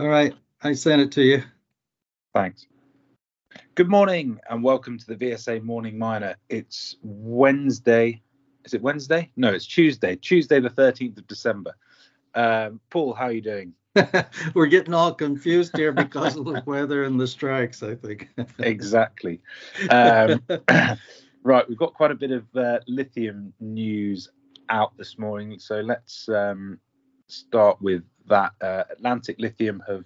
All right, I sent it to you. Thanks. Good morning and welcome to the VSA Morning Miner. It's Wednesday. Is it Wednesday? No, it's Tuesday. Tuesday, the 13th of December. Paul, how are you doing? We're getting all confused here because of the weather and the strikes, I think. Exactly. Right, we've got quite a bit of lithium news out this morning. So let's start with that. Atlantic Lithium have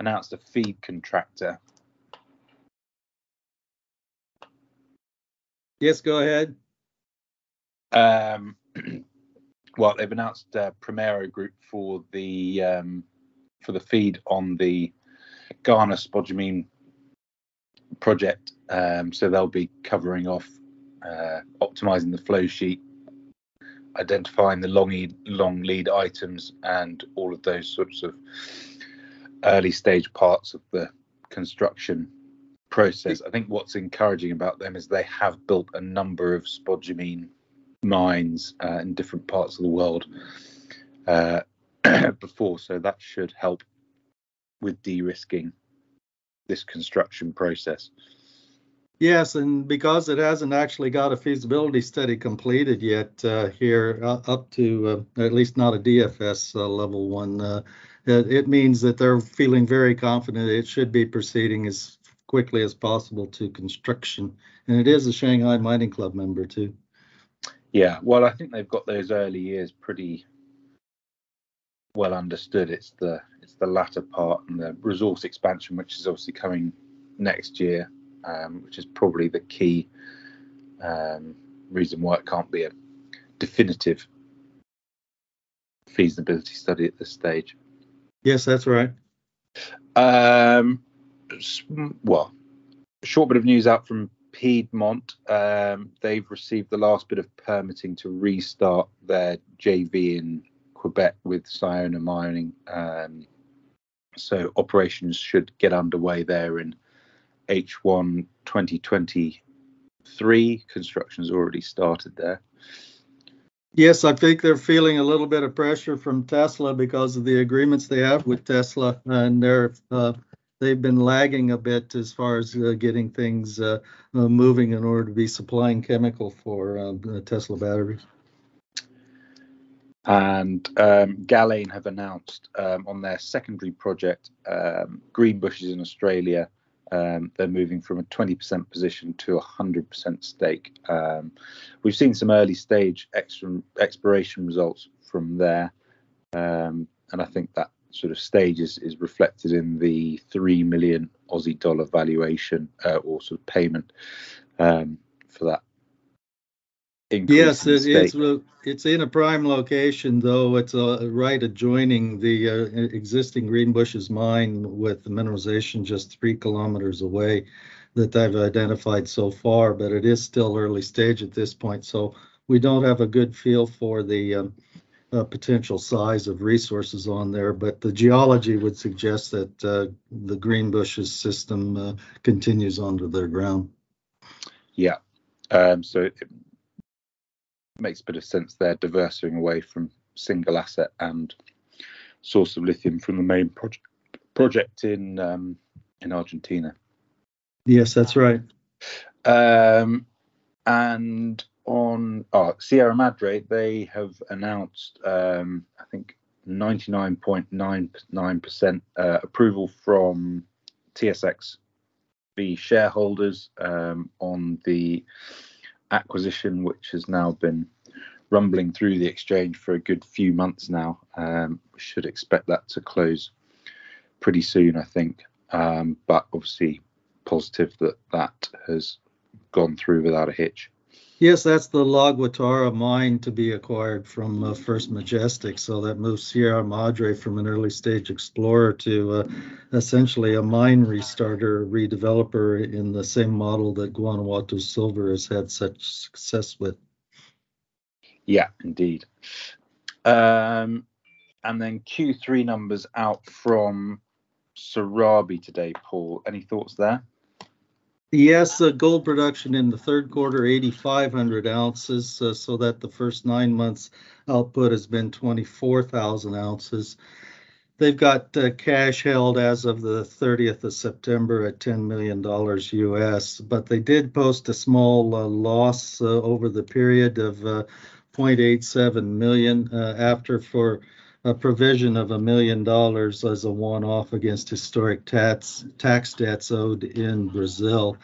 announced a feed contractor. Yes, go ahead. Well, they've announced Primero Group for the feed on the Ghana Spodumene project. So they'll be covering off, optimizing the flow sheet, identifying the long lead items, and all of those sorts of early stage parts of the construction process. I think what's encouraging about them is they have built a number of spodumene mines in different parts of the world before, so that should help with de-risking this construction process. Yes, and because it hasn't actually got a feasibility study completed yet here, up to at least not a DFS level one, it means that they're feeling very confident it should be proceeding as quickly as possible to construction. And it is a Shanghai Mining Club member too. Yeah, well, I think they've got those early years pretty well understood. It's the latter part and the resource expansion, which is obviously coming next year, which is probably the key reason why it can't be a definitive feasibility study at this stage. Yes, that's right. Well, a short bit of news out from Piedmont. They've received the last bit of permitting to restart their JV in Quebec with Siona Mining. So operations should get underway there in H1 2023. Construction's already started there. Yes, I think they're feeling a little bit of pressure from Tesla because of the agreements they have with Tesla, and they've been lagging a bit as far as getting things moving in order to be supplying chemical for Tesla batteries. And Galane have announced on their secondary project, Greenbushes in Australia, they're moving from a 20% position to a 100% stake. We've seen some early stage exploration results from there, and I think that sort of stage is reflected in the $3 million Aussie dollar valuation or sort of payment for that. Yes, it's in a prime location, though. It's right adjoining the existing Greenbushes mine, with the mineralization just 3 kilometers away that they've identified so far, but it is still early stage at this point, so we don't have a good feel for the potential size of resources on there, but the geology would suggest that the Greenbushes system continues onto their ground. Yeah, so it makes a bit of sense there, diversifying away from single asset and source of lithium from the main project in Argentina. Yes, that's right. And on Sierra Madre, they have announced, I think, 99.99% approval from TSXV shareholders on the acquisition, which has now been rumbling through the exchange for a good few months now. We should expect that to close pretty soon, I think. But obviously positive that has gone through without a hitch. Yes, that's the La Guatara mine to be acquired from First Majestic. So that moves Sierra Madre from an early stage explorer to essentially a mine restarter, redeveloper in the same model that Guanajuato Silver has had such success with. Yeah, indeed. And then Q3 numbers out from Sarabi today, Paul. Any thoughts there? Yes, gold production in the third quarter, 8,500 ounces, so that the first 9 months output has been 24,000 ounces. They've got cash held as of the 30th of September at $10 million US, but they did post a small loss over the period of $0.87 million after for a provision of $1 million as a one-off against historic tax debts owed in Brazil.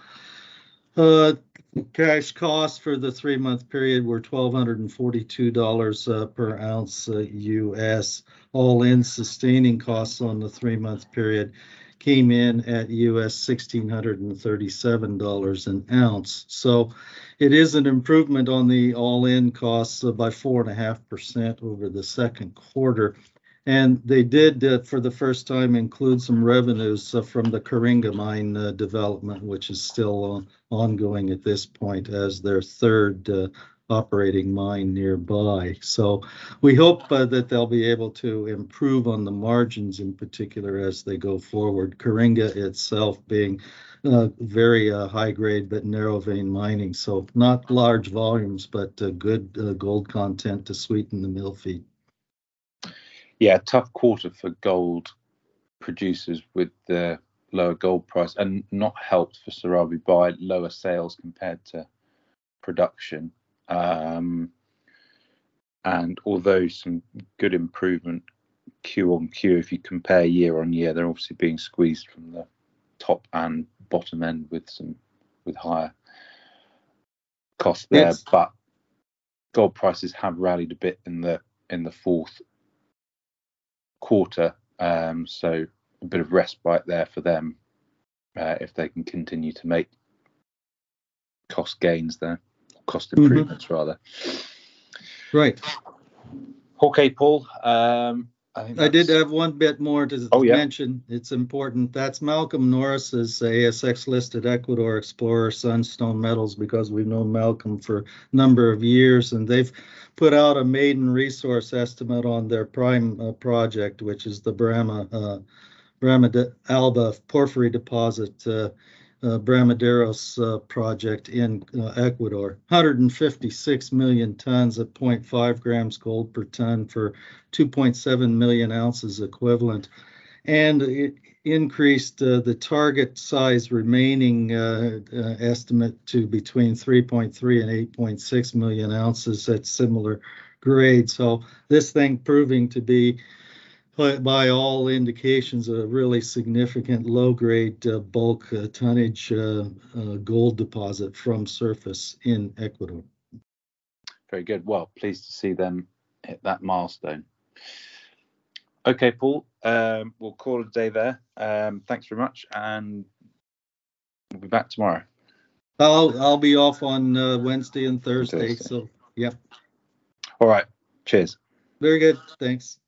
Cash costs for the three-month period were $1,242 per ounce U.S. All-in sustaining costs on the three-month period came in at U.S. $1,637 an ounce. So it is an improvement on the all-in costs by 4.5% over the second quarter. And they did, for the first time, include some revenues from the Coringa mine development, which is still ongoing at this point as their third operating mine nearby. So we hope that they'll be able to improve on the margins in particular as they go forward. Coringa itself being very high grade but narrow vein mining. So not large volumes, but good gold content to sweeten the mill feed. Yeah, tough quarter for gold producers with the lower gold price, and not helped for Sarabi by lower sales compared to production. And although some good improvement Q on Q, if you compare year on year, they're obviously being squeezed from the top and bottom end with higher costs there. Yes. But gold prices have rallied a bit in the fourth quarter, so a bit of respite there for them if they can continue to make cost gains there, cost improvements rather. Right. Okay, Paul. I did have one bit more to mention. It's important. That's Malcolm Norris's ASX-listed Ecuador explorer, Sunstone Metals, because we've known Malcolm for a number of years, and they've put out a maiden resource estimate on their prime project, which is the Brahma de Alba porphyry deposit, Bramaderos project in Ecuador. 156 million tons at 0.5 grams gold per ton for 2.7 million ounces equivalent. And it increased the target size remaining estimate to between 3.3 and 8.6 million ounces at similar grade. So this thing proving to be, by all indications, a really significant low-grade bulk tonnage gold deposit from surface in Ecuador. Very good. Well, pleased to see them hit that milestone. Okay, Paul, we'll call it a day there. Thanks very much, and we'll be back tomorrow. I'll be off on Wednesday and Thursday. So, yeah. All right. Cheers. Very good. Thanks.